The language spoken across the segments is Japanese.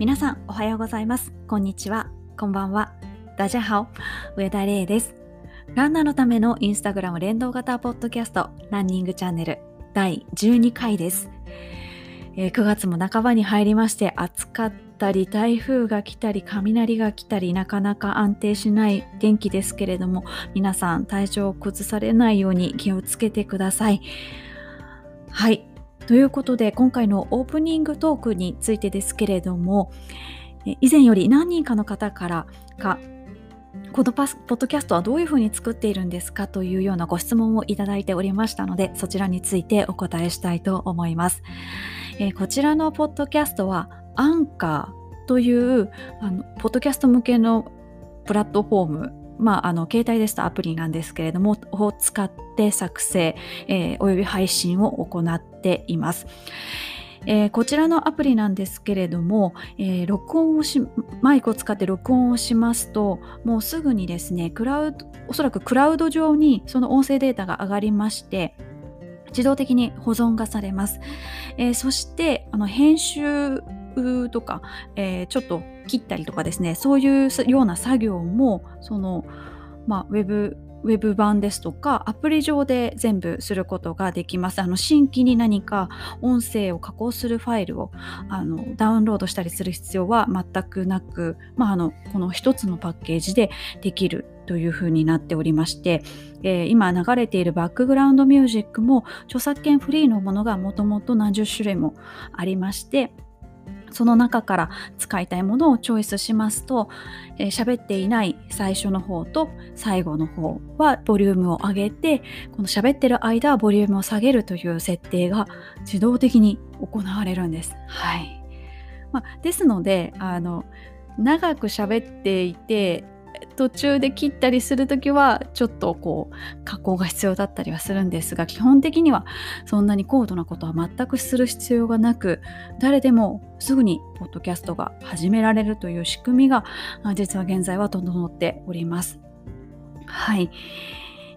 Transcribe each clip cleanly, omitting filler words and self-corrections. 皆さんおはようございます、こんにちは、こんばんは、ダジャハオ、上田玲です。ランナーのためのインスタグラム連動型ポッドキャストランニングチャンネル第12回です。9月も半ばに入りまして、暑かったり台風が来たり雷が来たり、なかなか安定しない天気ですけれども、皆さん体調を崩されないように気をつけてください。はい、ということで今回のオープニングトークについてですけれども、以前より何人かの方からか、このポッドキャストはどういうふうに作っているんですかというようなご質問をいただいておりましたので、そちらについてお答えしたいと思います。こちらのポッドキャストはアンカーというポッドキャスト向けのプラットフォーム、携帯ですとアプリなんですけれども、を使って作成、および配信を行っています。こちらのアプリなんですけれども、マイクを使って録音をしますと、もうすぐにですね、おそらくクラウド上にその音声データが上がりまして、自動的に保存がされます。そして編集とか、ちょっと切ったりとかですね、そういうような作業もウェブ版ですとかアプリ上で全部することができます。新規に何か音声を加工するファイルをダウンロードしたりする必要は全くなく、この一つのパッケージでできるというふうになっておりまして、今流れているバックグラウンドミュージックも著作権フリーのものがもともと何十種類もありまして、その中から使いたいものをチョイスしますと、喋っていない最初の方と最後の方はボリュームを上げて、この喋ってる間はボリュームを下げるという設定が自動的に行われるんです。はい。ですので、長く喋っていて途中で切ったりするときはちょっと加工が必要だったりはするんですが、基本的にはそんなに高度なことは全くする必要がなく、誰でもすぐにポッドキャストが始められるという仕組みが実は現在は整っております。はい。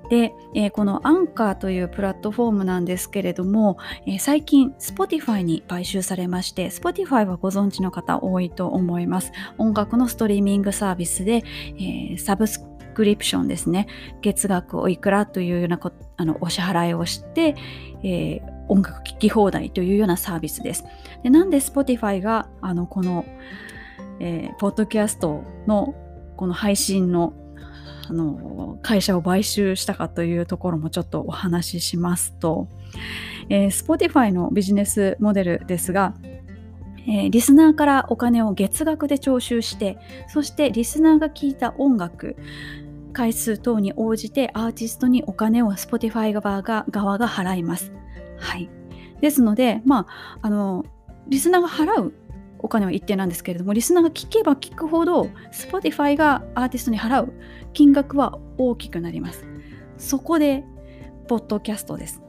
で、このアンカーというプラットフォームなんですけれども、最近 Spotify に買収されまして、 Spotify はご存知の方多いと思います。音楽のストリーミングサービスで、サブスクリプションですね、月額おいくらというようなお支払いをして、音楽聴き放題というようなサービスです。で、なんで Spotify がこの、ポッドキャストのこの配信の会社を買収したかというところもちょっとお話ししますと、Spotify のビジネスモデルですが、リスナーからお金を月額で徴収して、そしてリスナーが聴いた音楽回数等に応じてアーティストにお金を Spotify 側が払います。はい、ですので、リスナーが払うお金は一定なんですけれども、リスナーが聞けば聞くほど Spotify がアーティストに払う金額は大きくなります。そこでポッドキャストです。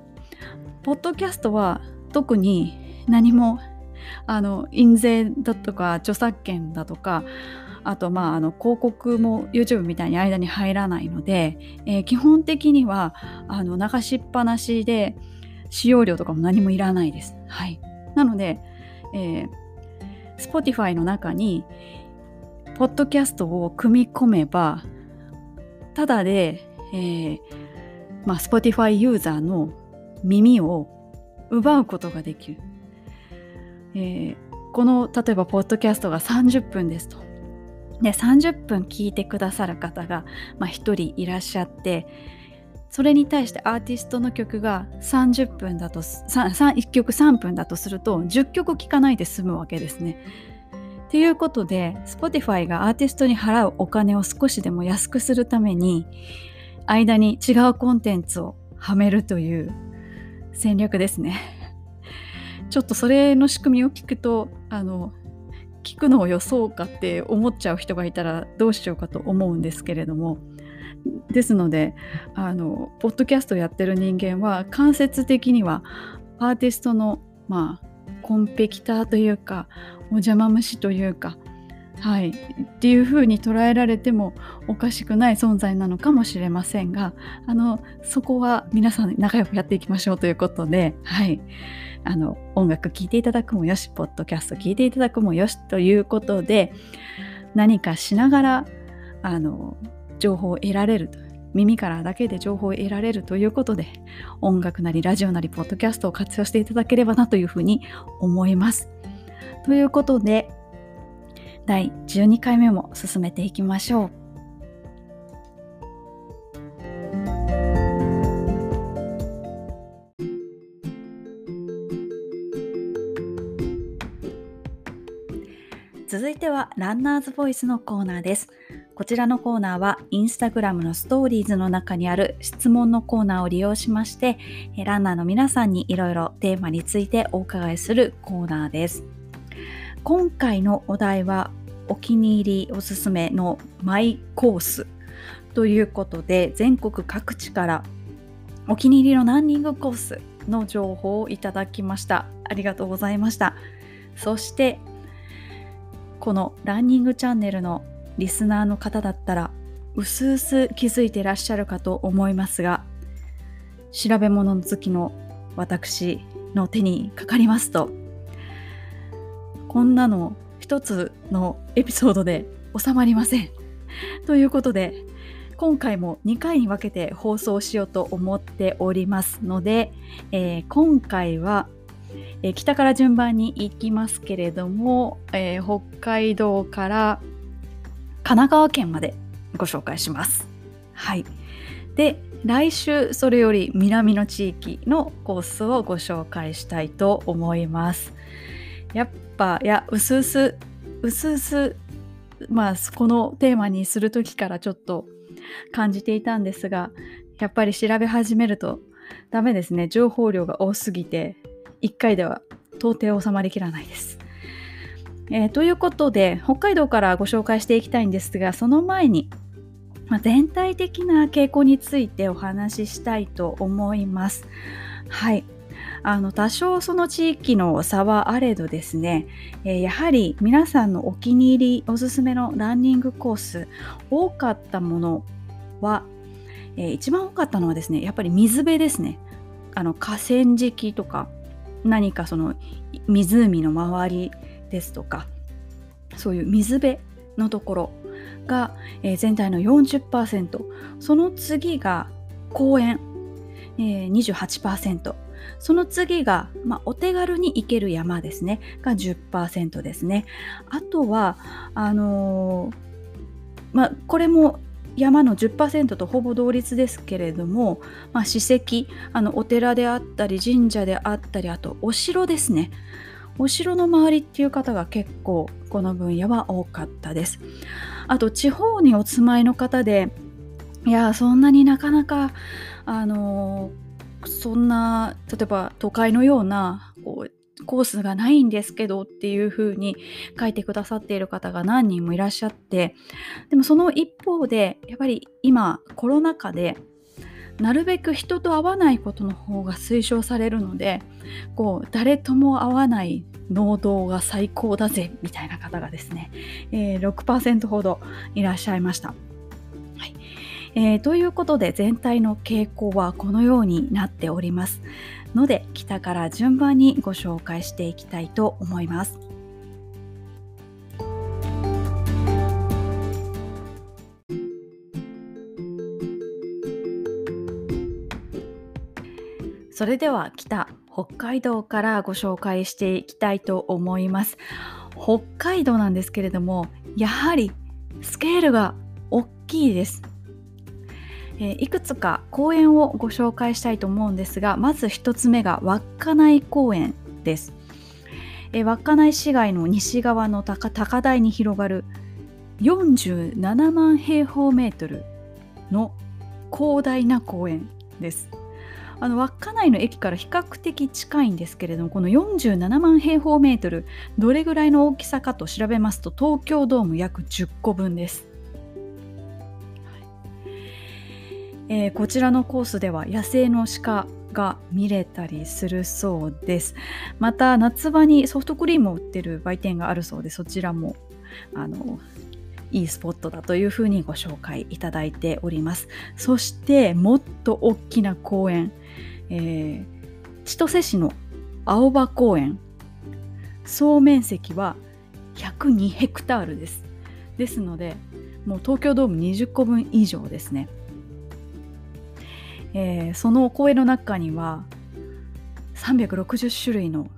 ポッドキャストは特に何も印税だとか著作権だとか、あと広告も YouTube みたいに間に入らないので、基本的には流しっぱなしで使用料とかも何もいらないです。はい、なので、Spotify の中にポッドキャストを組み込めば、ただで、Spotify ユーザーの耳を奪うことができる。例えばポッドキャストが30分ですと。で、30分聞いてくださる方が、1人いらっしゃって、それに対してアーティストの曲が30分だと、1曲3分だとすると、10曲聴かないで済むわけですね。ということで、Spotify がアーティストに払うお金を少しでも安くするために、間に違うコンテンツをはめるという戦略ですね。ちょっとそれの仕組みを聞くと、聞くのをよそうかって思っちゃう人がいたらどうしようかと思うんですけれども、ですのでポッドキャストやってる人間は間接的にはアーティストのコンペティターというか、お邪魔虫というか、はい、っていう風に捉えられてもおかしくない存在なのかもしれませんが、そこは皆さん仲良くやっていきましょうということで、はい、音楽聴いていただくもよし、ポッドキャスト聴いていただくもよしということで、何かしながら情報を得られると、耳からだけで情報を得られるということで、音楽なりラジオなりポッドキャストを活用していただければなというふうに思います。ということで、第12回目も進めていきましょう。続いてはランナーズボイスのコーナーです。こちらのコーナーはインスタグラムのストーリーズの中にある質問のコーナーを利用しまして、ランナーの皆さんにいろいろテーマについてお伺いするコーナーです。今回のお題はお気に入りおすすめのマイコースということで、全国各地からお気に入りのランニングコースの情報をいただきました。ありがとうございました。そしてこのランニングチャンネルのリスナーの方だったらうすうす気づいていらっしゃるかと思いますが、調べ物好きの私の手にかかりますと、こんなの一つのエピソードで収まりませんということで、今回も2回に分けて放送しようと思っておりますので、今回は北から順番に行きますけれども、北海道から神奈川県までご紹介します。はい。で、来週それより南の地域のコースをご紹介したいと思います。やっぱうすうすまあこのテーマにする時からちょっと感じていたんですが、やっぱり調べ始めるとダメですね。情報量が多すぎて1回では到底収まりきらないです。ということで、北海道からご紹介していきたいんですが、その前に、全体的な傾向についてお話ししたいと思います。はい、多少その地域の差はあれどですね、やはり皆さんのお気に入りおすすめのランニングコース、多かったものは、一番多かったのはですね、やっぱり水辺ですね。河川敷とか、何かその湖の周りですとか、そういう水辺のところが、全体の 40%、 その次が公園、28%、 その次が、お手軽に行ける山ですねが 10% ですね。あとはこれも山の 10% とほぼ同率ですけれども、史跡、お寺であったり神社であったり、あとお城ですね。お城の周りっていう方が結構この分野は多かったです。あと地方にお住まいの方で、いやそんなになかなかそんな例えば都会のようなこうコースがないんですけどっていう風に書いてくださっている方が何人もいらっしゃって、でもその一方でやっぱり今コロナ禍でなるべく人と会わないことの方が推奨されるので、こう誰とも会わない農道が最高だぜみたいな方がですね、6% ほどいらっしゃいました。はい、ということで全体の傾向はこのようになっておりますので、北から順番にご紹介していきたいと思います。それでは北海道からご紹介していきたいと思います。北海道なんですけれども、やはりスケールが大きいです。いくつか公園をご紹介したいと思うんですが、まず1つ目が稚内公園です。稚内市街の西側の高台に広がる47万平方メートルの広大な公園です。稚内の駅から比較的近いんですけれども、この47万平方メートル、どれぐらいの大きさかと調べますと、東京ドーム約10個分です。こちらのコースでは野生の鹿が見れたりするそうです。また夏場にソフトクリームを売ってる売店があるそうで、そちらもいいスポットだというふうにご紹介いただいております。そしてもっと大きな公園、千歳市の青葉公園、総面積は102ヘクタールです。ですのでもう東京ドーム20個分以上ですね。その公園の中には360種類の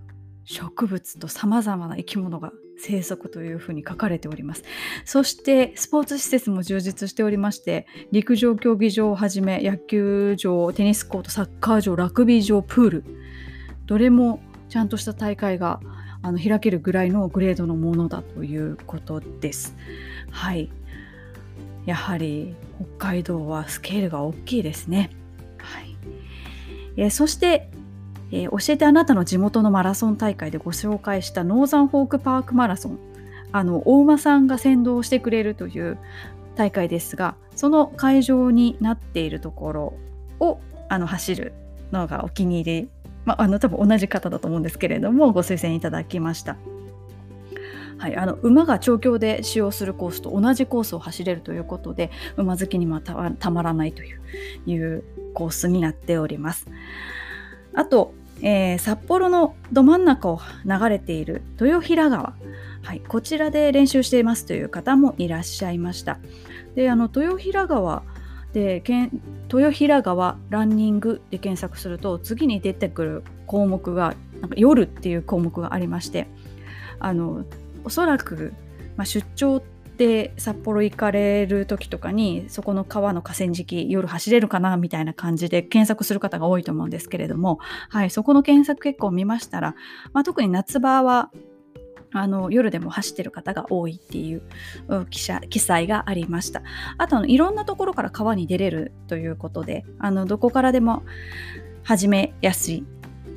植物とさまざまな生き物が生息というふうに書かれております。そしてスポーツ施設も充実しておりまして、陸上競技場をはじめ野球場、テニスコート、サッカー場、ラグビー場、プール、どれもちゃんとした大会が開けるぐらいのグレードのものだということです。はい、やはり北海道はスケールが大きいですね。はい、そして教えてあなたの地元のマラソン大会でご紹介したノーザンフォークパークマラソン、大馬さんが先導してくれるという大会ですが、その会場になっているところを走るのがお気に入り、多分同じ方だと思うんですけれども、ご推薦いただきました。はい、馬が調教で使用するコースと同じコースを走れるということで、馬好きにはたまらないというコースになっております。あと、札幌のど真ん中を流れている豊平川、はい、こちらで練習していますという方もいらっしゃいました。で、豊平川で豊平川ランニングで検索すると次に出てくる項目が夜っていう項目がありまして、おそらく、出張で札幌行かれる時とかにそこの川の河川敷夜走れるかなみたいな感じで検索する方が多いと思うんですけれども、はい、そこの検索結果を見ましたら、特に夏場は夜でも走ってる方が多いっていう記載がありました。あといろんなところから川に出れるということで、どこからでも始めやすい、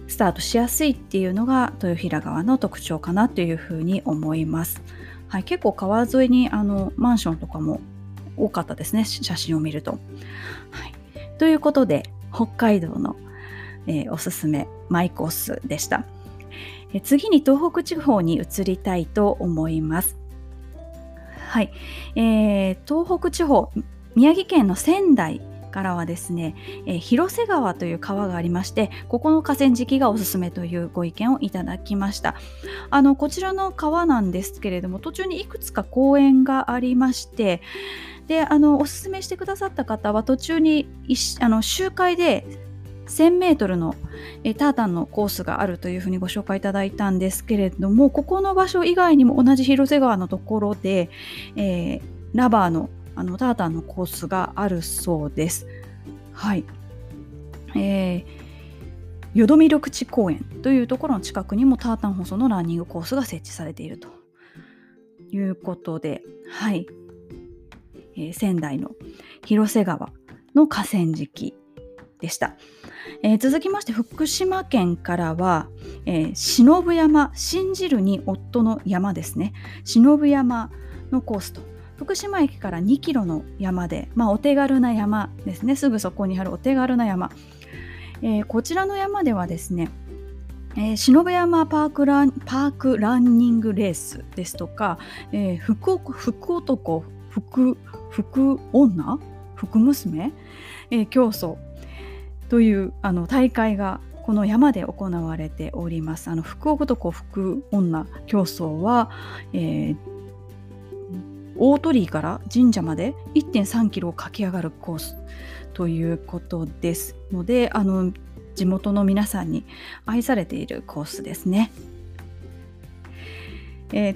スタートしやすいっていうのが豊平川の特徴かなというふうに思います。はい、結構川沿いにマンションとかも多かったですね、写真を見ると。はい、ということで北海道の、おすすめマイコースでした。次に東北地方に移りたいと思います。はい、東北地方、宮城県の仙台からはですね、広瀬川という川がありまして、ここの河川敷がおすすめというご意見をいただきました。こちらの川なんですけれども、途中にいくつか公園がありまして、でおすすめしてくださった方は途中に周回で1000メートルのタータンのコースがあるというふうにご紹介いただいたんですけれども、ここの場所以外にも同じ広瀬川のところで、ラバーのタータンのコースがあるそうです。はい、よどみ緑地公園というところの近くにもタータン舗装のランニングコースが設置されているということで、はい、仙台の広瀬川の河川敷でした。続きまして福島県からは、忍山、信じるに夫の山ですね、忍山のコースと、福島駅から2キロの山で、お手軽な山ですね、すぐそこにあるお手軽な山、こちらの山ではですね、忍山パークランニングレースですとか、福男、福女、福娘、競争という大会がこの山で行われております。福男、福女競争は、大鳥居から神社まで 1.3 キロを駆け上がるコースということですので、地元の皆さんに愛されているコースですね。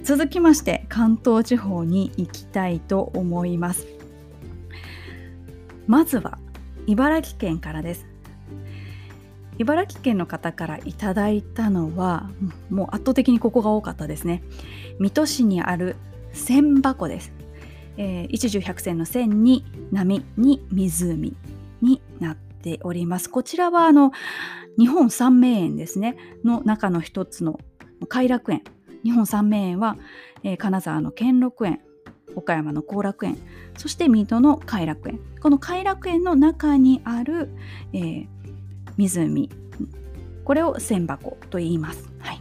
続きまして関東地方に行きたいと思います。まずは茨城県からです。茨城県の方からいただいたのは、もう圧倒的にここが多かったですね。水戸市にある千箱です。一十百千の千に波に湖になっております。こちらは日本三名園ですねの中の一つの偕楽園。日本三名園は、金沢の兼六園、岡山の後楽園、そして水戸の偕楽園。この偕楽園の中にある、湖、これを千箱と言います。は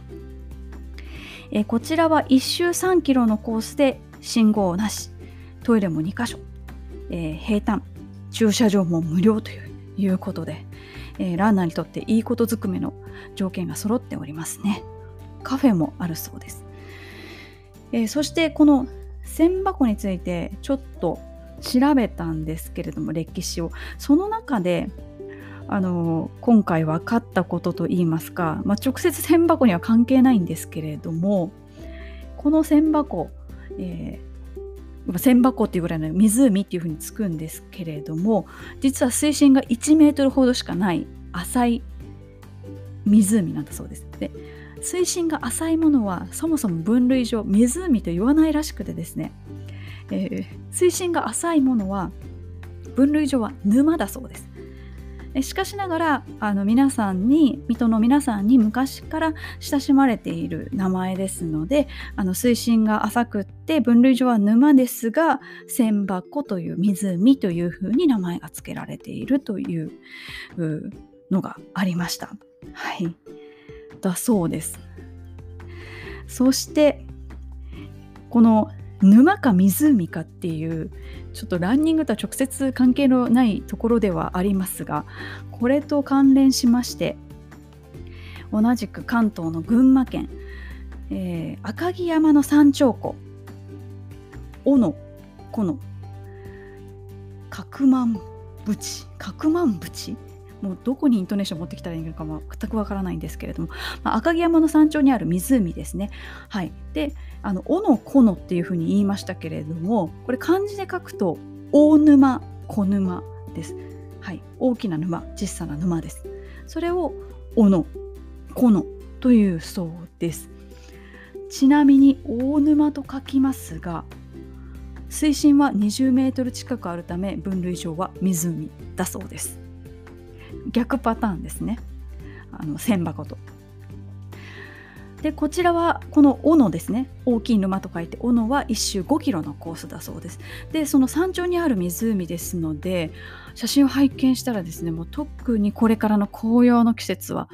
い、こちらは1周3キロのコースで信号なし、トイレも2カ所、平坦、駐車場も無料ということで、ランナーにとっていいことづくめの条件が揃っておりますね。カフェもあるそうです。そしてこの千箱についてちょっと調べたんですけれども、歴史を、その中で今回分かったことといいますか、直接千箱には関係ないんですけれども、この千箱、千箱っていうぐらいの湖っていうふうにつくんですけれども、実は水深が1メートルほどしかない浅い湖なんだそうです。で、水深が浅いものはそもそも分類上湖と言わないらしくてですね、水深が浅いものは分類上は沼だそうです。しかしながら水戸の皆さんに昔から親しまれている名前ですので、水深が浅くって分類上は沼ですが、千箱という湖というふうに名前が付けられているというのがありました。はい、だそうです。そしてこの沼か湖かっていう、ちょっとランニングとは直接関係のないところではありますが、これと関連しまして同じく関東の群馬県、赤城山の山頂湖、尾のこの角満淵、もうどこにイントネーション持ってきたらいいのかも全くわからないんですけれども、赤城山の山頂にある湖ですね。はい、で、尾のこのっていうふうに言いましたけれども、これ漢字で書くと大沼小沼です。はい、大きな沼、小さな沼です。それを尾のこのというそうです。ちなみに大沼と書きますが、水深は20メートル近くあるため分類上は湖だそうです。逆パターンですね、千箱と。で、こちらはこの斧ですね、大きい沼と書いて斧は1周5キロのコースだそうです。で、その山頂にある湖ですので、写真を拝見したらですね、もう特にこれからの紅葉の季節は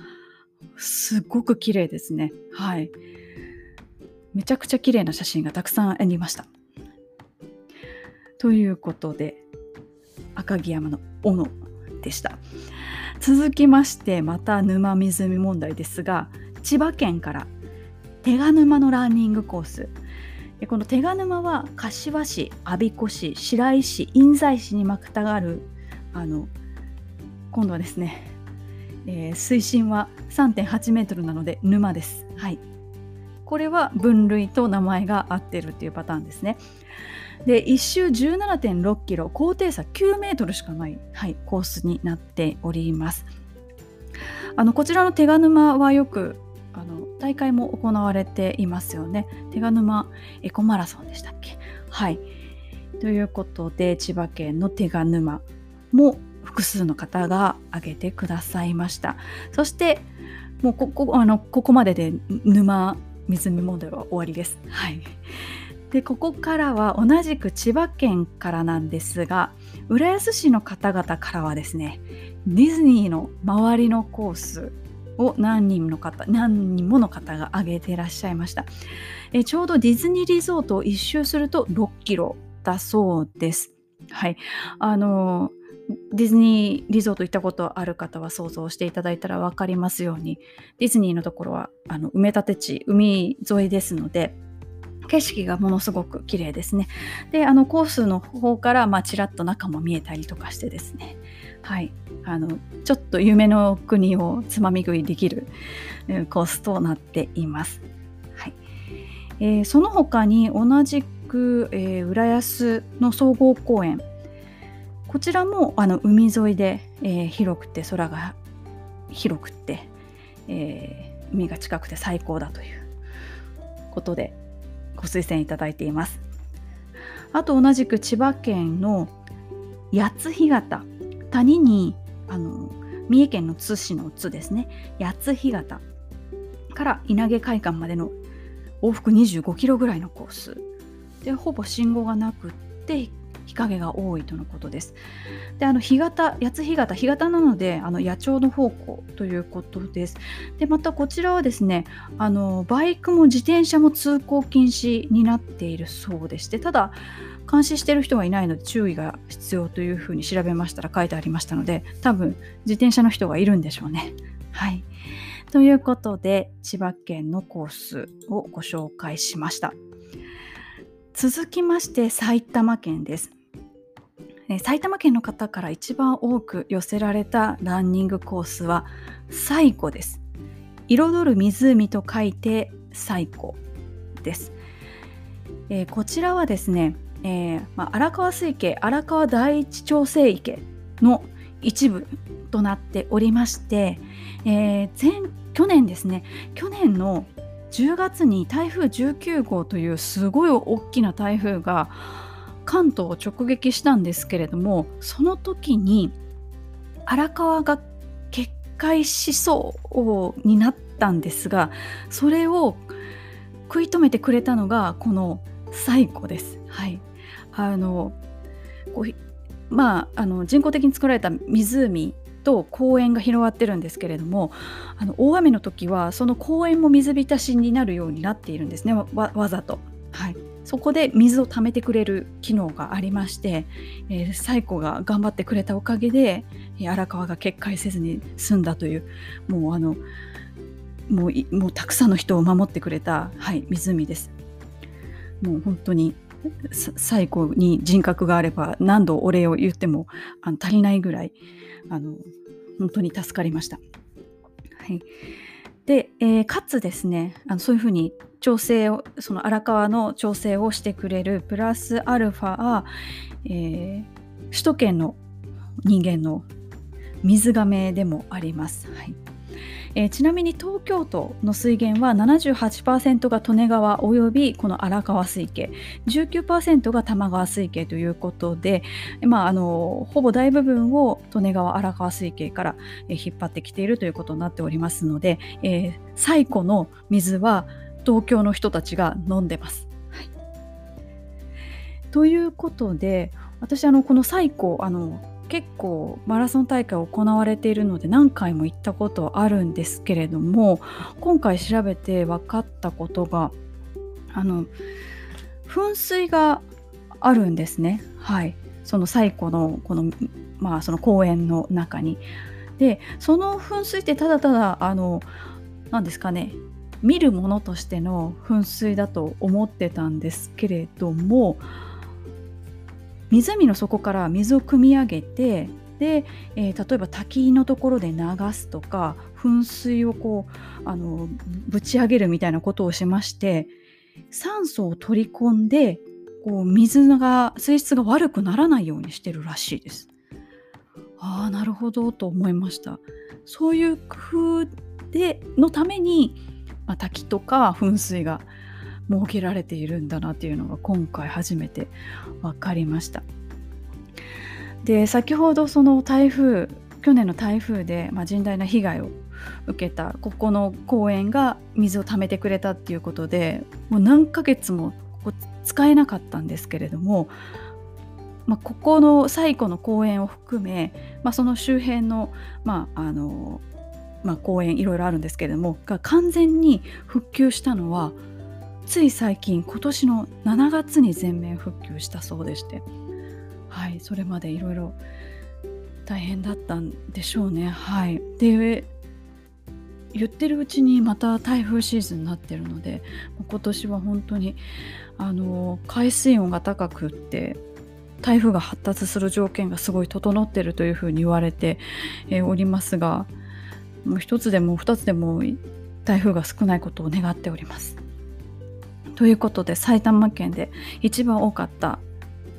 すごく綺麗ですね。はい、めちゃくちゃ綺麗な写真がたくさんありました。ということで、赤城山の斧でした。続きまして、また沼湖問題ですが、千葉県から手賀沼のランニングコース。この手賀沼は柏市、我孫子市、白井市、印西市にまたがる、今度はですね、水深は 3.8 メートルなので沼です。はい、これは分類と名前が合ってるっていうパターンですね。で、1周 17.6 キロ、高低差9メートルしかない、はい、コースになっております。こちらの手賀沼はよく大会も行われていますよね。手賀沼エコマラソンでしたっけ。はい、ということで、千葉県の手賀沼も複数の方が挙げてくださいました。そしてもうここまでで沼湖問題は終わりです。はい、で、ここからは同じく千葉県からなんですが、浦安市の方々からはですね、ディズニーの周りのコースを何人もの方が挙げていらっしゃいました。ちょうどディズニーリゾートを一周すると6キロだそうです。はい、ディズニーリゾート行ったことある方は想像していただいたら分かりますように、ディズニーのところは埋め立て地、海沿いですので、景色がものすごく綺麗ですね。で、コースの方からちらっと中も見えたりとかしてですね、はい、ちょっと夢の国をつまみ食いできるコースとなっています。はい、その他に同じく、浦安の総合公園、こちらも海沿いで、広くて空が広くて、海が近くて最高だということでご推薦いただいています。あと同じく千葉県の八日潟、谷に三重県の津市の津ですね、八日潟から稲毛会館までの往復25キロぐらいのコースで、ほぼ信号がなくって日陰が多いとのことです。で、日型なので野鳥の宝庫ということです。で、またこちらはですね、バイクも自転車も通行禁止になっているそうでして、ただ監視している人はいないので注意が必要というふうに調べましたら書いてありましたので、多分自転車の人がいるんでしょうね。はい。ということで、千葉県のコースをご紹介しました。続きまして埼玉県です。埼玉県の方から一番多く寄せられたランニングコースは彩湖です。彩る湖と書いて彩湖です。こちらはですね、荒川水系、荒川第一調整池の一部となっておりまして、去年の10月に台風19号というすごい大きな台風が関東を直撃したんですけれども、その時に荒川が決壊しそうになったんですが、それを食い止めてくれたのがこの彩湖です。はい、人工的に作られた湖と公園が広がってるんですけれども、大雨の時はその公園も水浸しになるようになっているんですね。 わざと、はい、そこで水を溜めてくれる機能がありまして、彩湖が頑張ってくれたおかげで荒川が決壊せずに済んだという、もうたくさんの人を守ってくれた、はい、湖です。もう本当に最後に人格があれば何度お礼を言っても足りないぐらい本当に助かりました。はい、で、かつですね、そういうふうに調整を、その荒川の調整をしてくれるプラスアルファ、首都圏の人間の水亀でもあります。はい。ちなみに東京都の水源は 78% が利根川およびこの荒川水系、 19% が多摩川水系ということで、ほぼ大部分を利根川荒川水系から引っ張ってきているということになっておりますので、最古の水は東京の人たちが飲んでます。はい、ということで、私この最古結構マラソン大会行われているので何回も行ったことあるんですけれども、今回調べて分かったことが噴水があるんですね。はい、その最古のこの、その公園の中に。で、その噴水ってただただ何ですかね、見るものとしての噴水だと思ってたんですけれども、湖の底から水を汲み上げて、で、例えば滝のところで流すとか、噴水をぶち上げるみたいなことをしまして、酸素を取り込んで水質が悪くならないようにしてるらしいです。ああ、なるほどと思いました。そういう工夫のために、滝とか噴水が設けられているんだなっていうのが今回初めて分かりました。で、先ほどその去年の台風で、甚大な被害を受けたここの公園が水を溜めてくれたっていうことで、もう何ヶ月もここ使えなかったんですけれども、ここの最古の公園を含め、その周辺の公園いろいろあるんですけれどもが完全に復旧したのはつい最近、今年の7月に全面復旧したそうでして、はい、それまでいろいろ大変だったんでしょうね。はい、で、言ってるうちにまた台風シーズンになってるので、今年は本当に海水温が高くって台風が発達する条件がすごい整ってるというふうに言われておりますが、もう一つでも二つでも台風が少ないことを願っております。ということで、埼玉県で一番多かった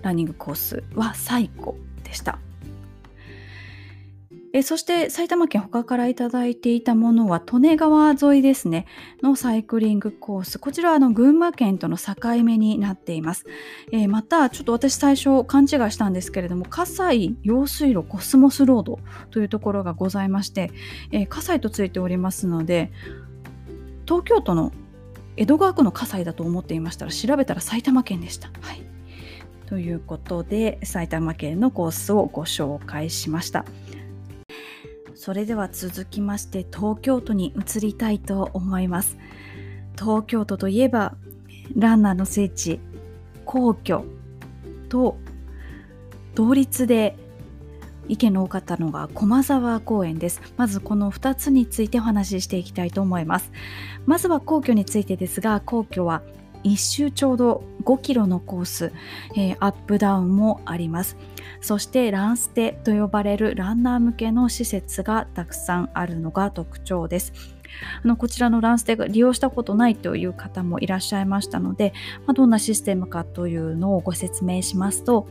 ランニングコースは彩湖でした。そして埼玉県他からいただいていたものは利根川沿いですねのサイクリングコース、こちらは群馬県との境目になっています。またちょっと私最初勘違いしたんですけれども、葛西用水路コスモスロードというところがございまして、葛西とついておりますので、東京都の江戸川区の葛西だと思っていましたら、調べたら埼玉県でした。はい、ということで、埼玉県のコースをご紹介しました。それでは続きまして東京都に移りたいと思います。東京都といえばランナーの聖地皇居と同率で意見の多かったのが駒沢公園です。まずこの2つについてお話ししていきたいと思います。まずは皇居についてですが、皇居は1周ちょうど5キロのコース、アップダウンもあります。そしてランステと呼ばれるランナー向けの施設がたくさんあるのが特徴です。こちらのランステが利用したことないという方もいらっしゃいましたので、どんなシステムかというのをご説明しますと、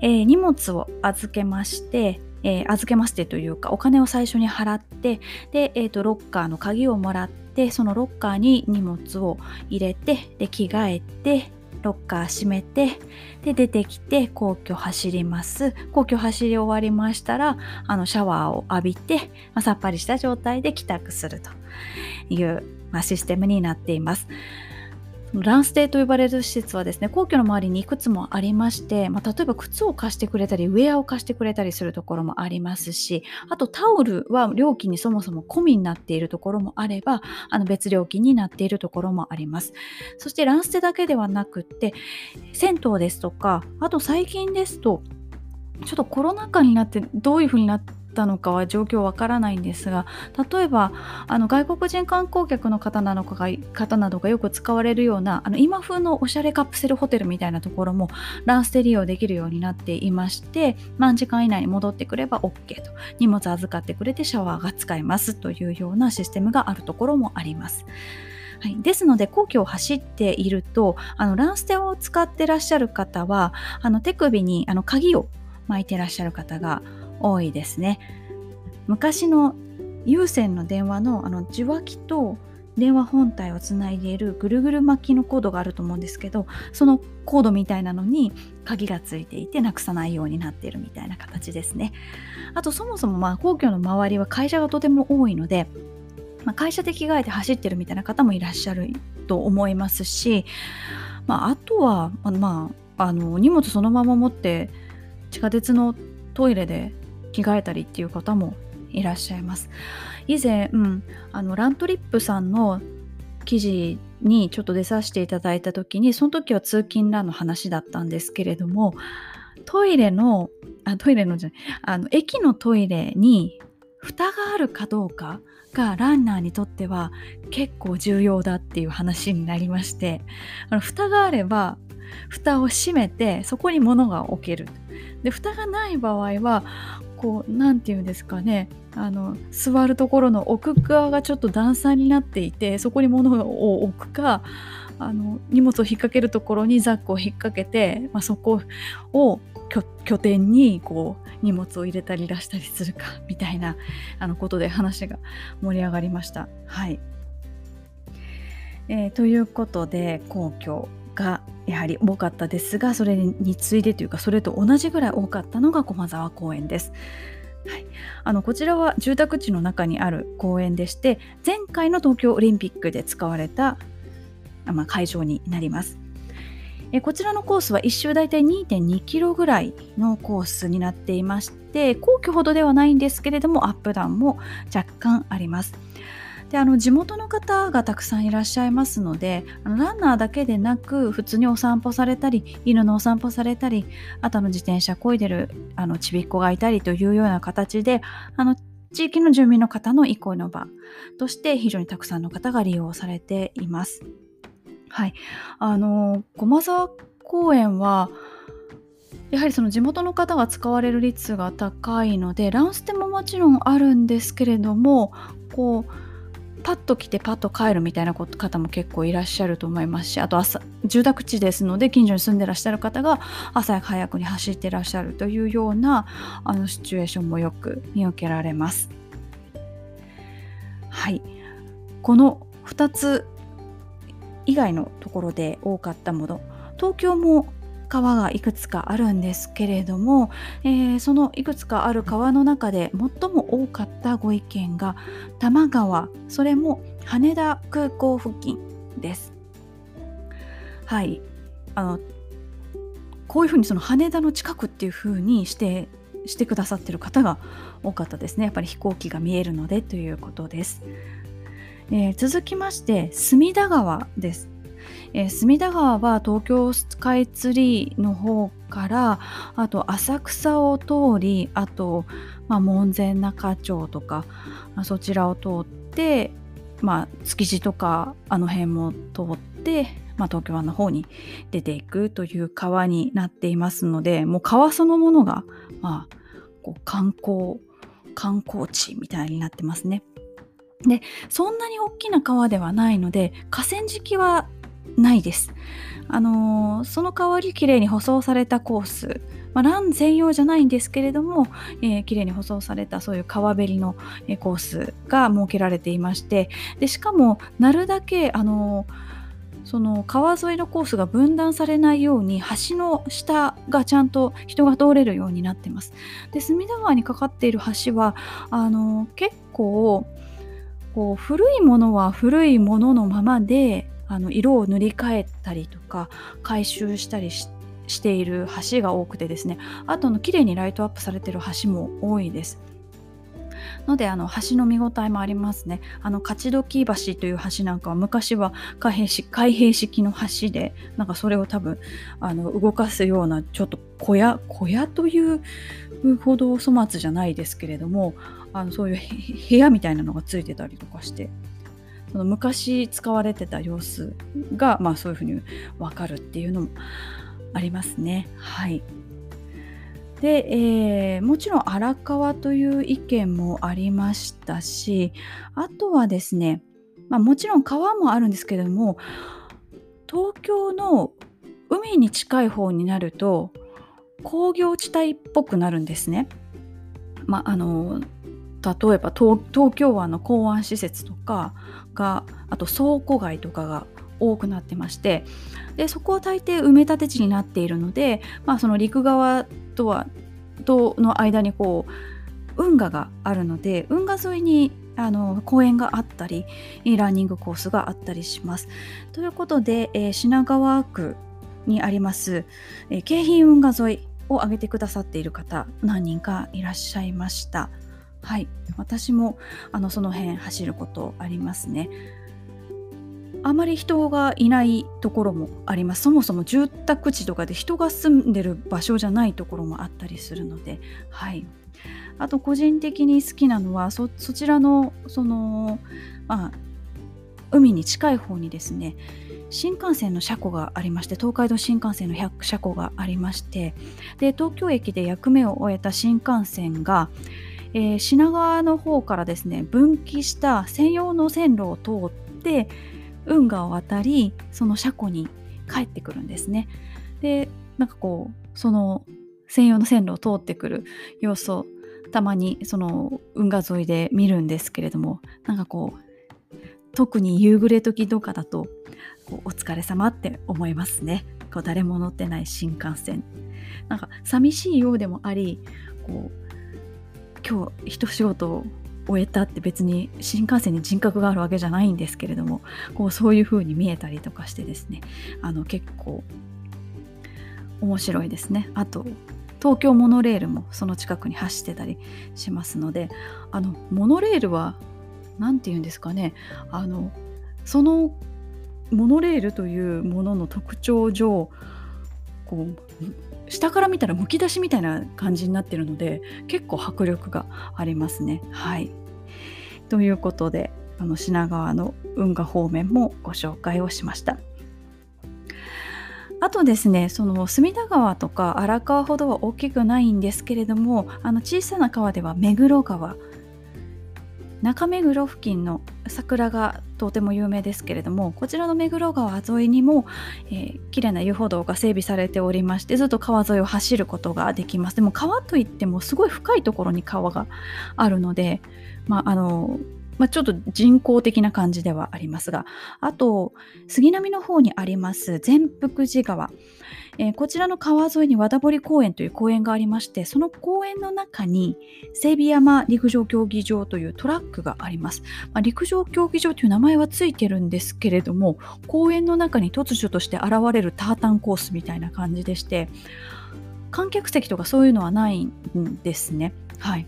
荷物を預けまして、お金を最初に払って、で、ロッカーの鍵をもらって、そのロッカーに荷物を入れて、で、着替えて、ロッカー閉めて、で、出てきて、皇居走ります。皇居走り終わりましたら、シャワーを浴びて、さっぱりした状態で帰宅するという、システムになっています。ランステと呼ばれる施設はですね、皇居の周りにいくつもありまして、例えば靴を貸してくれたりウェアを貸してくれたりするところもありますし、あとタオルは料金にそもそも込みになっているところもあれば、別料金になっているところもあります。そしてランステだけではなくって銭湯ですとか、あと最近ですとちょっとコロナ禍になってどういうふうになってたのかは状況わからないんですが、例えば外国人観光客の方などがよく使われるような今風のおしゃれカプセルホテルみたいなところもランステ利用できるようになっていまして、何時間以内に戻ってくれば OK と、荷物預かってくれてシャワーが使えますというようなシステムがあるところもあります。ですので皇居を走っているとランステを使ってらっしゃる方は手首に鍵を巻いてらっしゃる方が多いですね。昔の有線の電話の受話器と電話本体をつないでいるぐるぐる巻きのコードがあると思うんですけど、そのコードみたいなのに鍵がついていてなくさないようになっているみたいな形ですね。あとそもそも皇居の周りは会社がとても多いので、会社で着替えて走ってるみたいな方もいらっしゃると思いますし、あとは荷物そのまま持って地下鉄のトイレで着替えたりっていう方もいらっしゃいます。以前、ラントリップさんの記事にちょっと出させていただいた時に、その時は通勤ランの話だったんですけれども、駅のトイレに蓋があるかどうかがランナーにとっては結構重要だっていう話になりまして、蓋があれば蓋を閉めてそこに物が置ける。で、蓋がない場合は座るところの奥側がちょっと段差になっていて、そこに物を置くか、荷物を引っ掛けるところにザックを引っ掛けて、そこを拠点に荷物を入れたり出したりするかみたいなことで話が盛り上がりました。はい。ということで皇居がやはり多かったですが、それに次いでというかそれと同じぐらい多かったのが駒沢公園です。こちらは住宅地の中にある公園でして、前回の東京オリンピックで使われた、会場になります。こちらのコースは1周大体 2.2 キロぐらいのコースになっていまして、皇居ほどではないんですけれどもアップダウンも若干あります。で、地元の方がたくさんいらっしゃいますので、ランナーだけでなく普通にお散歩されたり、犬のお散歩されたり、あと自転車こいでるちびっ子がいたりというような形で、地域の住民の方の憩いの場として非常にたくさんの方が利用されています。はい、駒沢公園はやはりその地元の方が使われる率が高いので、ランステももちろんあるんですけれども、パッと来てパッと帰るみたいな方も結構いらっしゃると思いますし、あと住宅地ですので近所に住んでらっしゃる方が朝早くに走ってらっしゃるというようなシチュエーションもよく見受けられます。はい、この2つ以外のところで多かったもの、東京も川がいくつかあるんですけれども、そのいくつかある川の中で最も多かったご意見が多摩川、それも羽田空港付近です。はい、こういうふうにその羽田の近くっていうふうにしてくださってる方が多かったですね。やっぱり飛行機が見えるのでということです。続きまして隅田川です。隅田川は東京スカイツリーの方からあと浅草を通り、あと、門前仲町とかそちらを通って、築地とかあの辺も通って、東京湾の方に出ていくという川になっていますので、もう川そのものが、こう観光地みたいになってますね。で、そんなに大きな川ではないので河川敷はないです。その代わり綺麗に舗装されたコース、ラン専用じゃないんですけれども、綺麗に舗装されたそういう川べりの、コースが設けられていまして、でしかもなるだけその川沿いのコースが分断されないように橋の下がちゃんと人が通れるようになってます。で、隅田川にかかっている橋は結構こう古いものは古いもののままで色を塗り替えたりとか改修したりしている橋が多くてですね、あと綺麗にライトアップされている橋も多いですので、橋の見応えもありますね。勝どき橋という橋なんかは昔は開閉式の橋で、なんかそれを多分動かすようなちょっと小屋というほど粗末じゃないですけれども、そういう部屋みたいなのがついてたりとかして、その昔使われてた様子が、そういうふうに分かるっていうのもありますね。はい。で、もちろん荒川という意見もありましたし、あとはですね、もちろん川もあるんですけれども、東京の海に近い方になると工業地帯っぽくなるんですね。例えば 東京湾の港湾施設とかが、あと倉庫街とかが多くなってまして、でそこは大抵埋め立て地になっているので、その陸側との間にこう運河があるので、運河沿いに公園があったりランニングコースがあったりします。ということで、品川区にあります、京浜運河沿いを挙げてくださっている方何人かいらっしゃいました。はい、私もその辺走ることありますね。あまり人がいないところもあります。そもそも住宅地とかで人が住んでる場所じゃないところもあったりするので、はい、あと個人的に好きなのは そちらの、その、海に近い方にですね、新幹線の車庫がありまして、東海道新幹線の車庫がありまして、で東京駅で役目を終えた新幹線が品川の方からですね分岐した専用の線路を通って運河を渡り、その車庫に帰ってくるんですね。で、なんかこうその専用の線路を通ってくる様子をたまにその運河沿いで見るんですけれども、なんかこう特に夕暮れ時とかだとこうお疲れ様って思いますね。こう誰も乗ってない新幹線、なんか寂しいようでもあり、こう今日一仕事を終えたって別に新幹線に人格があるわけじゃないんですけれども、こうそういう風に見えたりとかしてですね、結構面白いですね。あと東京モノレールもその近くに走ってたりしますので、モノレールはなんていうんですかね、そのモノレールというものの特徴上、こう下から見たらむき出しみたいな感じになってるので結構迫力がありますね。はい、ということで品川の運河方面もご紹介をしました。あとですね、その隅田川とか荒川ほどは大きくないんですけれども、小さな川では目黒川、中目黒付近の桜がとても有名ですけれども、こちらの目黒川沿いにも、綺麗な遊歩道が整備されておりまして、ずっと川沿いを走ることができます。でも川といってもすごい深いところに川があるので、ちょっと人工的な感じではありますが、あと杉並の方にあります善福寺川、こちらの川沿いに和田堀公園という公園がありまして、その公園の中に整備山陸上競技場というトラックがあります、陸上競技場という名前はついてるんですけれども、公園の中に突如として現れるタータンコースみたいな感じでして、観客席とかそういうのはないんですね。はい。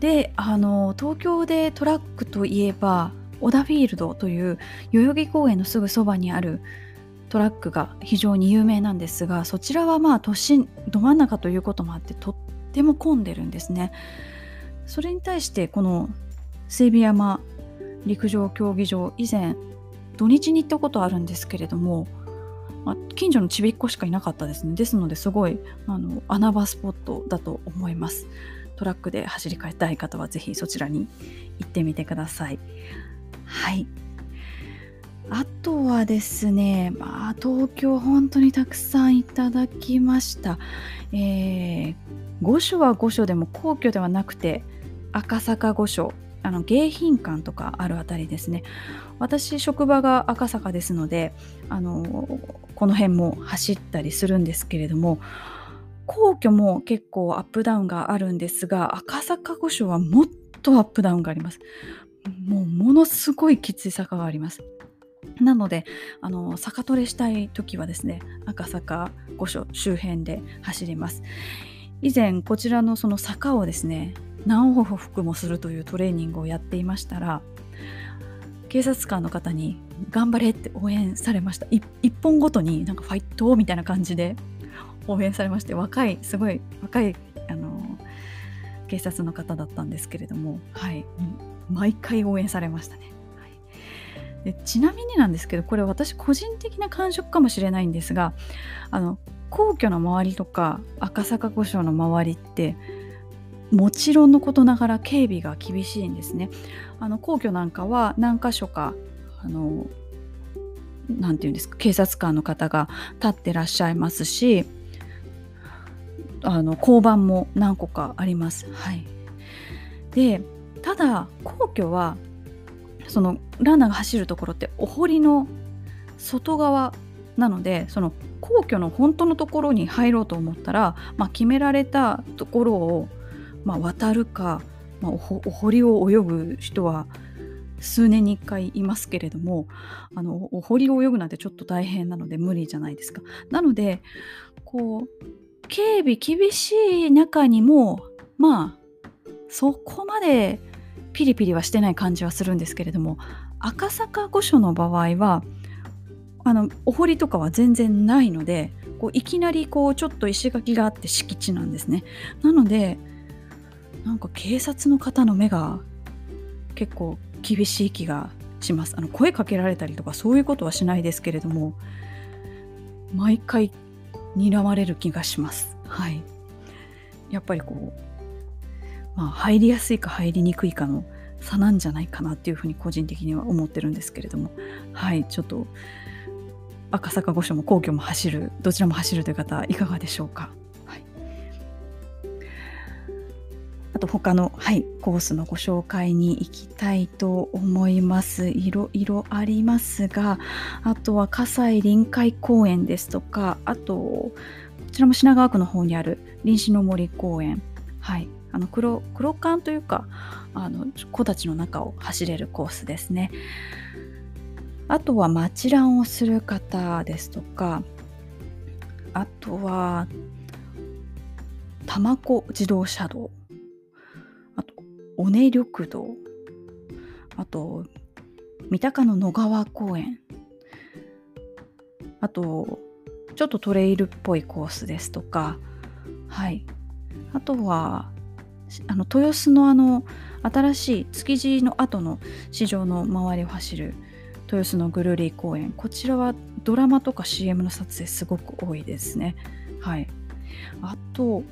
で、東京でトラックといえばオダフィールドという代々木公園のすぐそばにあるトラックが非常に有名なんですが、そちらは都心ど真ん中ということもあってとっても混んでるんですね。それに対してこの整備山陸上競技場、以前土日に行ったことあるんですけれども、近所のちびっこしかいなかったですね。ですのですごい穴場スポットだと思います。トラックで走り返したい方はぜひそちらに行ってみてください。はい。あとはですね、東京本当にたくさんいただきました、御所は御所でも皇居ではなくて赤坂御所、迎賓館とかあるあたりですね。私職場が赤坂ですのでこの辺も走ったりするんですけれども、皇居も結構アップダウンがあるんですが、赤坂御所はもっとアップダウンがあります。もうものすごいきつい坂があります。なので坂トレしたい時はですね、赤坂御所周辺で走ります。以前こちらのその坂をですね何往復もするというトレーニングをやっていましたら、警察官の方に頑張れって応援されました。一本ごとになんかファイトみたいな感じで応援されまして、すごい若い警察の方だったんですけれども、はい、毎回応援されましたね。はい。で、ちなみになんですけど、これ私個人的な感触かもしれないんですが、皇居の周りとか赤坂御所の周りってもちろんのことながら警備が厳しいんですね。皇居なんかは何か所かなんていうんですか、警察官の方が立ってらっしゃいますし、交番も何個かあります。はい。で、ただ皇居はそのランナーが走るところってお堀の外側なので、その皇居の本当のところに入ろうと思ったら、決められたところを渡るか、お堀を泳ぐ人は数年に1回いますけれども、お堀を泳ぐなんてちょっと大変なので無理じゃないですか。なので警備厳しい中にもそこまでピリピリはしてない感じはするんですけれども、赤坂御所の場合はお堀とかは全然ないので、いきなりちょっと石垣があって敷地なんですね。なのでなんか警察の方の目が結構厳しい気がします。声かけられたりとかそういうことはしないですけれども、毎回睨まれる気がします。はい。やっぱり入りやすいか入りにくいかの差なんじゃないかなっていうふうに個人的には思ってるんですけれども、はい、ちょっと赤坂御所も皇居も走る、どちらも走るという方いかがでしょうか。はい。あと他の、はい、コースのご紹介に行きたいと思います。いろいろありますが、あとは葛西臨海公園ですとか、あとこちらも品川区の方にある林の森公園、はい、黒缶というか木立の中を走れるコースですね。あとは町ランをする方ですとか、あとは多摩湖自動車道、尾根緑道、あと三鷹の野川公園、あとちょっとトレイルっぽいコースですとか、はい、あとは豊洲の新しい築地の後の市場の周りを走る豊洲のぐるり公園、こちらはドラマとか CM の撮影すごく多いですね。はい、あと、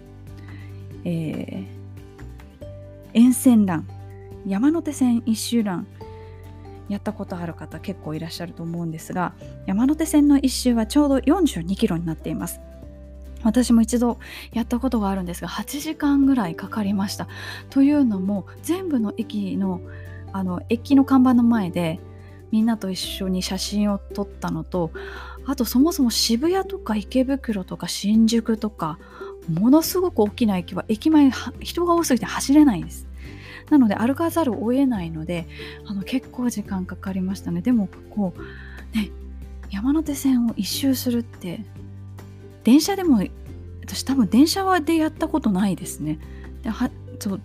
沿線ラン、山手線一周ランやったことある方結構いらっしゃると思うんですが、山手線の一周はちょうど42キロになっています。私も一度やったことがあるんですが、8時間ぐらいかかりました。というのも、全部の駅の、駅の看板の前でみんなと一緒に写真を撮ったのと、あとそもそも渋谷とか池袋とか新宿とか、ものすごく大きな駅は駅前人が多すぎて走れないんです。なので歩かざるを得ないので、結構時間かかりましたね。でもこう、ね、山手線を一周するって電車でも、私多分電車でやったことないですね。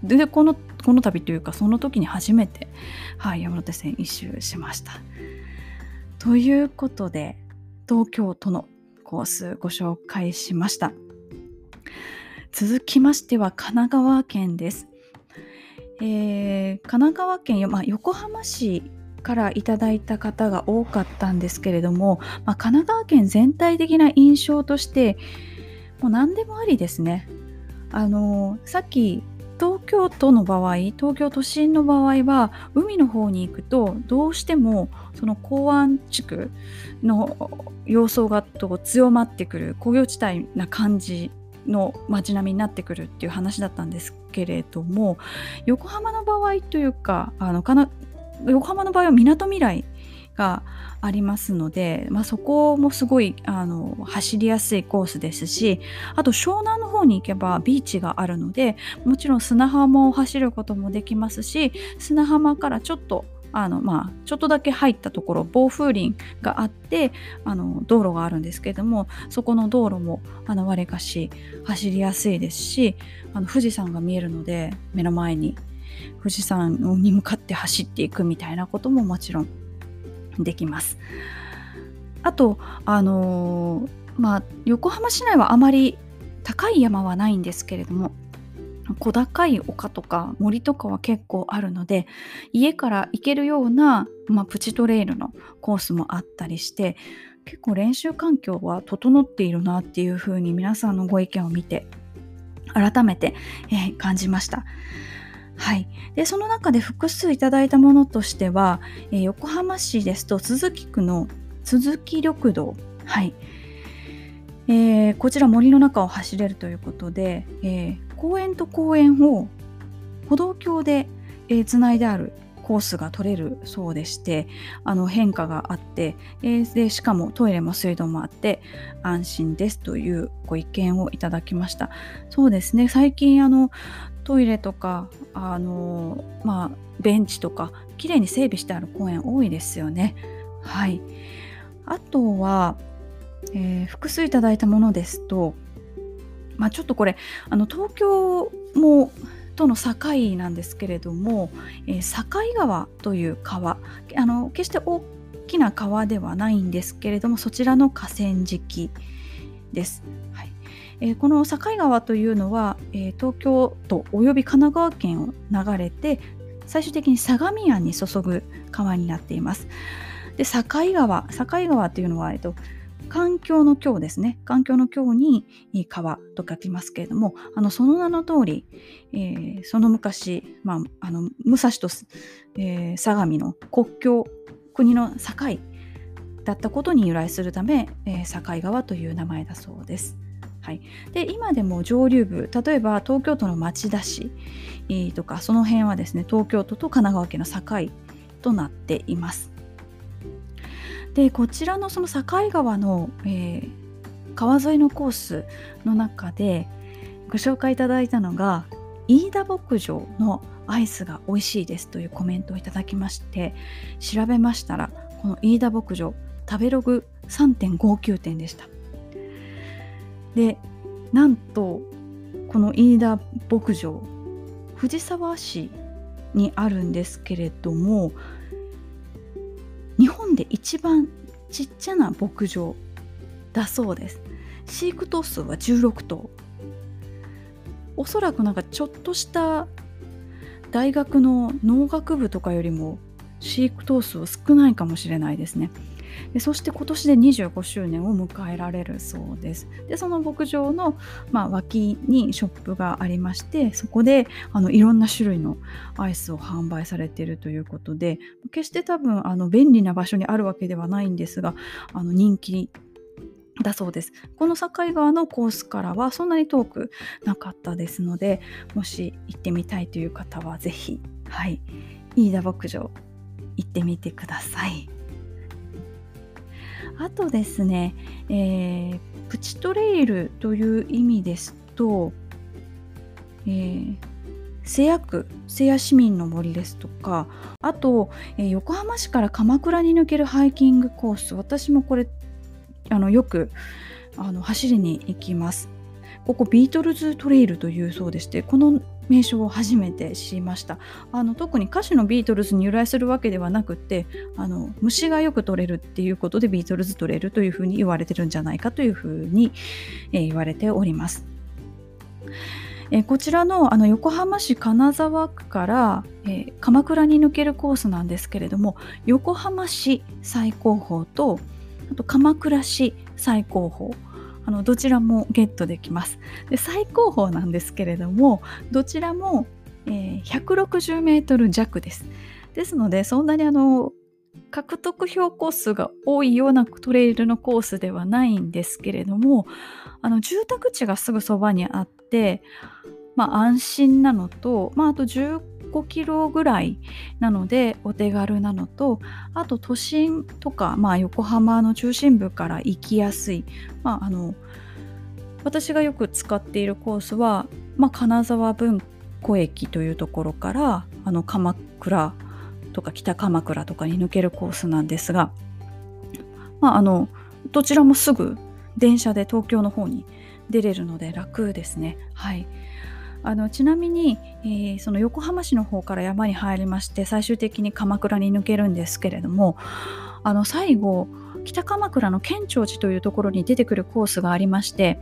でこの度というかその時に初めて、山手線一周しました。ということで東京都のコースご紹介しました。続きましては神奈川県です。神奈川県、横浜市からいただいた方が多かったんですけれども、神奈川県全体的な印象としてもう何でもありですね。さっき東京都の場合、東京都心の場合は海の方に行くとどうしてもその港湾地区の様相が強まってくる工業地帯な感じの街並みになってくるっていう話だったんですけれども、横浜の場合というか、横浜の場合はみなとみらいがありますので、そこもすごい走りやすいコースですし、あと湘南の方に行けばビーチがあるので、もちろん砂浜を走ることもできますし、砂浜からちょっとちょっとだけ入ったところ、防風林があって、道路があるんですけれども、そこの道路もわりかし走りやすいですし、富士山が見えるので、目の前に富士山に向かって走っていくみたいなことももちろんできます。あと横浜市内はあまり高い山はないんですけれども、小高い丘とか森とかは結構あるので、家から行けるような、プチトレイルのコースもあったりして、結構練習環境は整っているなっていう風に皆さんのご意見を見て改めて、感じました。でその中で複数いただいたものとしては、横浜市ですと鈴木区の鈴木緑道、こちら森の中を走れるということで、公園と公園を歩道橋でつないであるコースが取れるそうでして、変化があって、でしかもトイレも水道もあって安心ですというご意見をいただきました。そうですね、最近トイレとかベンチとかきれいに整備してある公園多いですよね。あとは、複数いただいたものですと、ちょっとこれ東京もとの境なんですけれども、境川という川、決して大きな川ではないんですけれども、そちらの河川敷です。この境川というのは、東京都および神奈川県を流れて、最終的に相模湾に注ぐ川になっています。で境川というのは、環境の境ですね。環境の境に川と書きますけれども、その名の通り、その昔、武蔵と、相模の国境、国の境だったことに由来するため、境川という名前だそうです。で今でも上流部、例えば東京都の町田市とかその辺はですね、東京都と神奈川県の境となっています。でこちらのその境川の、川沿いのコースの中でご紹介いただいたのが、飯田牧場のアイスが美味しいですというコメントをいただきまして、調べましたらこの飯田牧場食べログ 3.59 点でした。でなんとこの飯田牧場、藤沢市にあるんですけれども、日本で一番ちっちゃな牧場だそうです。飼育頭数は16頭、おそらくちょっとした大学の農学部とかよりも飼育頭数は少ないかもしれないですね。でそして今年で25周年を迎えられるそうです。でその牧場の、脇にショップがありまして、そこでいろんな種類のアイスを販売されているということで、決して多分便利な場所にあるわけではないんですが、人気だそうです。この境川のコースからはそんなに遠くなかったですので、もし行ってみたいという方はぜひ、はい、飯田牧場行ってみてください。あとですね、プチトレイルという意味ですと、瀬谷区、瀬谷市民の森ですとか、あと、横浜市から鎌倉に抜けるハイキングコース、私もこれよく走りに行きます。ここビートルズトレイルというそうでして、この名称を初めて知りました。特に歌手のビートルズに由来するわけではなくて、虫がよく取れるっていうことでビートルズ取れるというふうに言われてるんじゃないかというふうに、言われております。こちらの、横浜市金沢区から、鎌倉に抜けるコースなんですけれども、横浜市最高峰とあと鎌倉市最高峰、どちらもゲットできます。で、最高峰なんですけれども、どちらも、160メートル弱です。ですので、そんなに獲得標高数が多いようなトレイルのコースではないんですけれども、住宅地がすぐそばにあって、安心なのと、あと15キロぐらいなのでお手軽なのと、あと都心とか、横浜の中心部から行きやすい、私がよく使っているコースは、金沢文庫駅というところから鎌倉とか北鎌倉とかに抜けるコースなんですが、どちらもすぐ電車で東京の方に出れるので楽ですね。はい。ちなみに、その横浜市の方から山に入りまして、最終的に鎌倉に抜けるんですけれども、最後北鎌倉の建長寺というところに出てくるコースがありまして、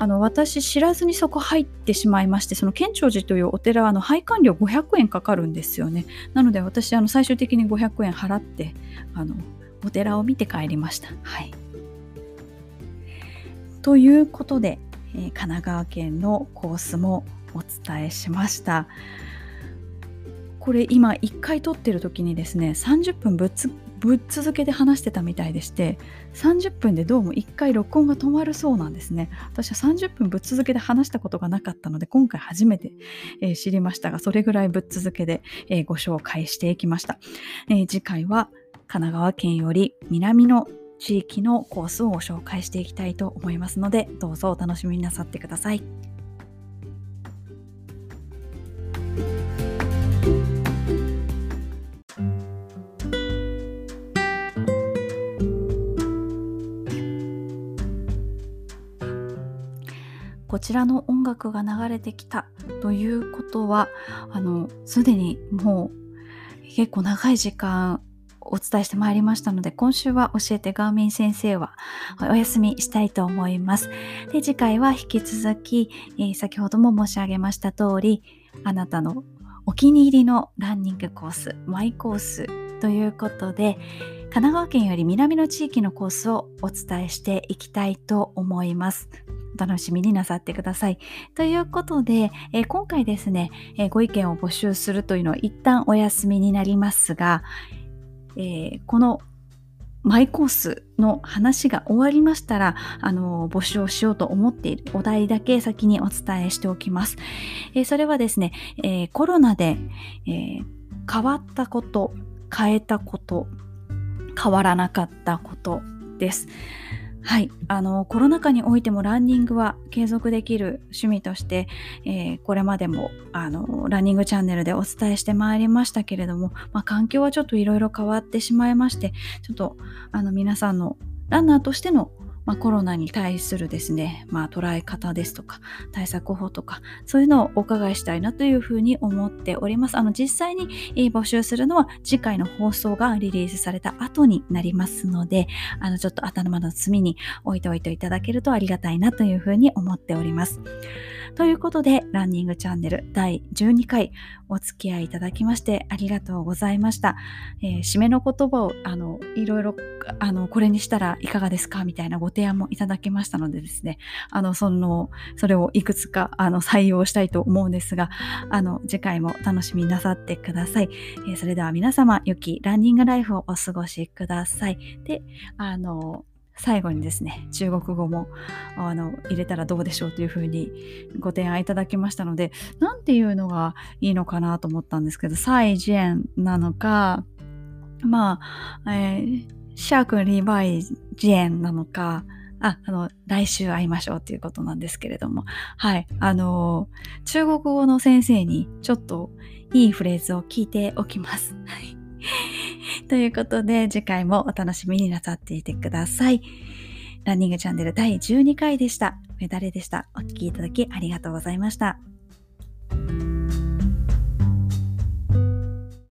私知らずにそこ入ってしまいまして、その建長寺というお寺は拝観料500円かかるんですよね。なので私最終的に500円払ってお寺を見て帰りました。はい。ということで、神奈川県のコースもお伝えしました。これ今1回撮ってる時にですね、30分ぶっ続けで話してたみたいでして、30分でどうも1回録音が止まるそうなんですね。私は30分ぶっ続けで話したことがなかったので、今回初めて、知りましたが、それぐらいぶっ続けで、ご紹介していきました。次回は神奈川県より南の地域のコースをご紹介していきたいと思いますので、どうぞお楽しみになさってください。こちらの音楽が流れてきたということは、すでにもう結構長い時間お伝えしてまいりましたので、今週は教えてガーミン先生はお休みしたいと思います。で、次回は引き続き、先ほども申し上げました通り、あなたのお気に入りのランニングコース、マイコースということで、神奈川県より南の地域のコースをお伝えしていきたいと思います。お楽しみになさってください。ということで、今回ですね、ご意見を募集するというのは一旦お休みになりますが、このマイコースの話が終わりましたら、募集をしようと思っているお題だけ先にお伝えしておきます。それはですね、コロナで、変わったこと、変えたこと、変わらなかったことです。はい、コロナ禍においてもランニングは継続できる趣味として、これまでもランニングチャンネルでお伝えしてまいりましたけれども、環境はちょっといろいろ変わってしまいまして、ちょっと皆さんのランナーとしての、コロナに対するですね、捉え方ですとか対策法とか、そういうのをお伺いしたいなというふうに思っております。実際に、募集するのは次回の放送がリリースされた後になりますので、ちょっと頭の隅に置いておいていただけるとありがたいなというふうに思っております。ということで、ランニングチャンネル第12回お付き合いいただきましてありがとうございました。締めの言葉をいろいろこれにしたらいかがですかみたいなご提案もいただけましたのでですね、それをいくつか採用したいと思うんですが、次回も楽しみになさってください。それでは皆様、良きランニングライフをお過ごしください。で、最後にですね、中国語も入れたらどうでしょうというふうにご提案いただきましたので、なんていうのがいいのかなと思ったんですけど、再現なのか、下个礼拜见なのか、来週会いましょうということなんですけれども、はい、中国語の先生にちょっといいフレーズを聞いておきます。ということで、次回もお楽しみになさっていてください。ランニングチャンネル第12回でした。メダレでした。お聞きいただきありがとうございました。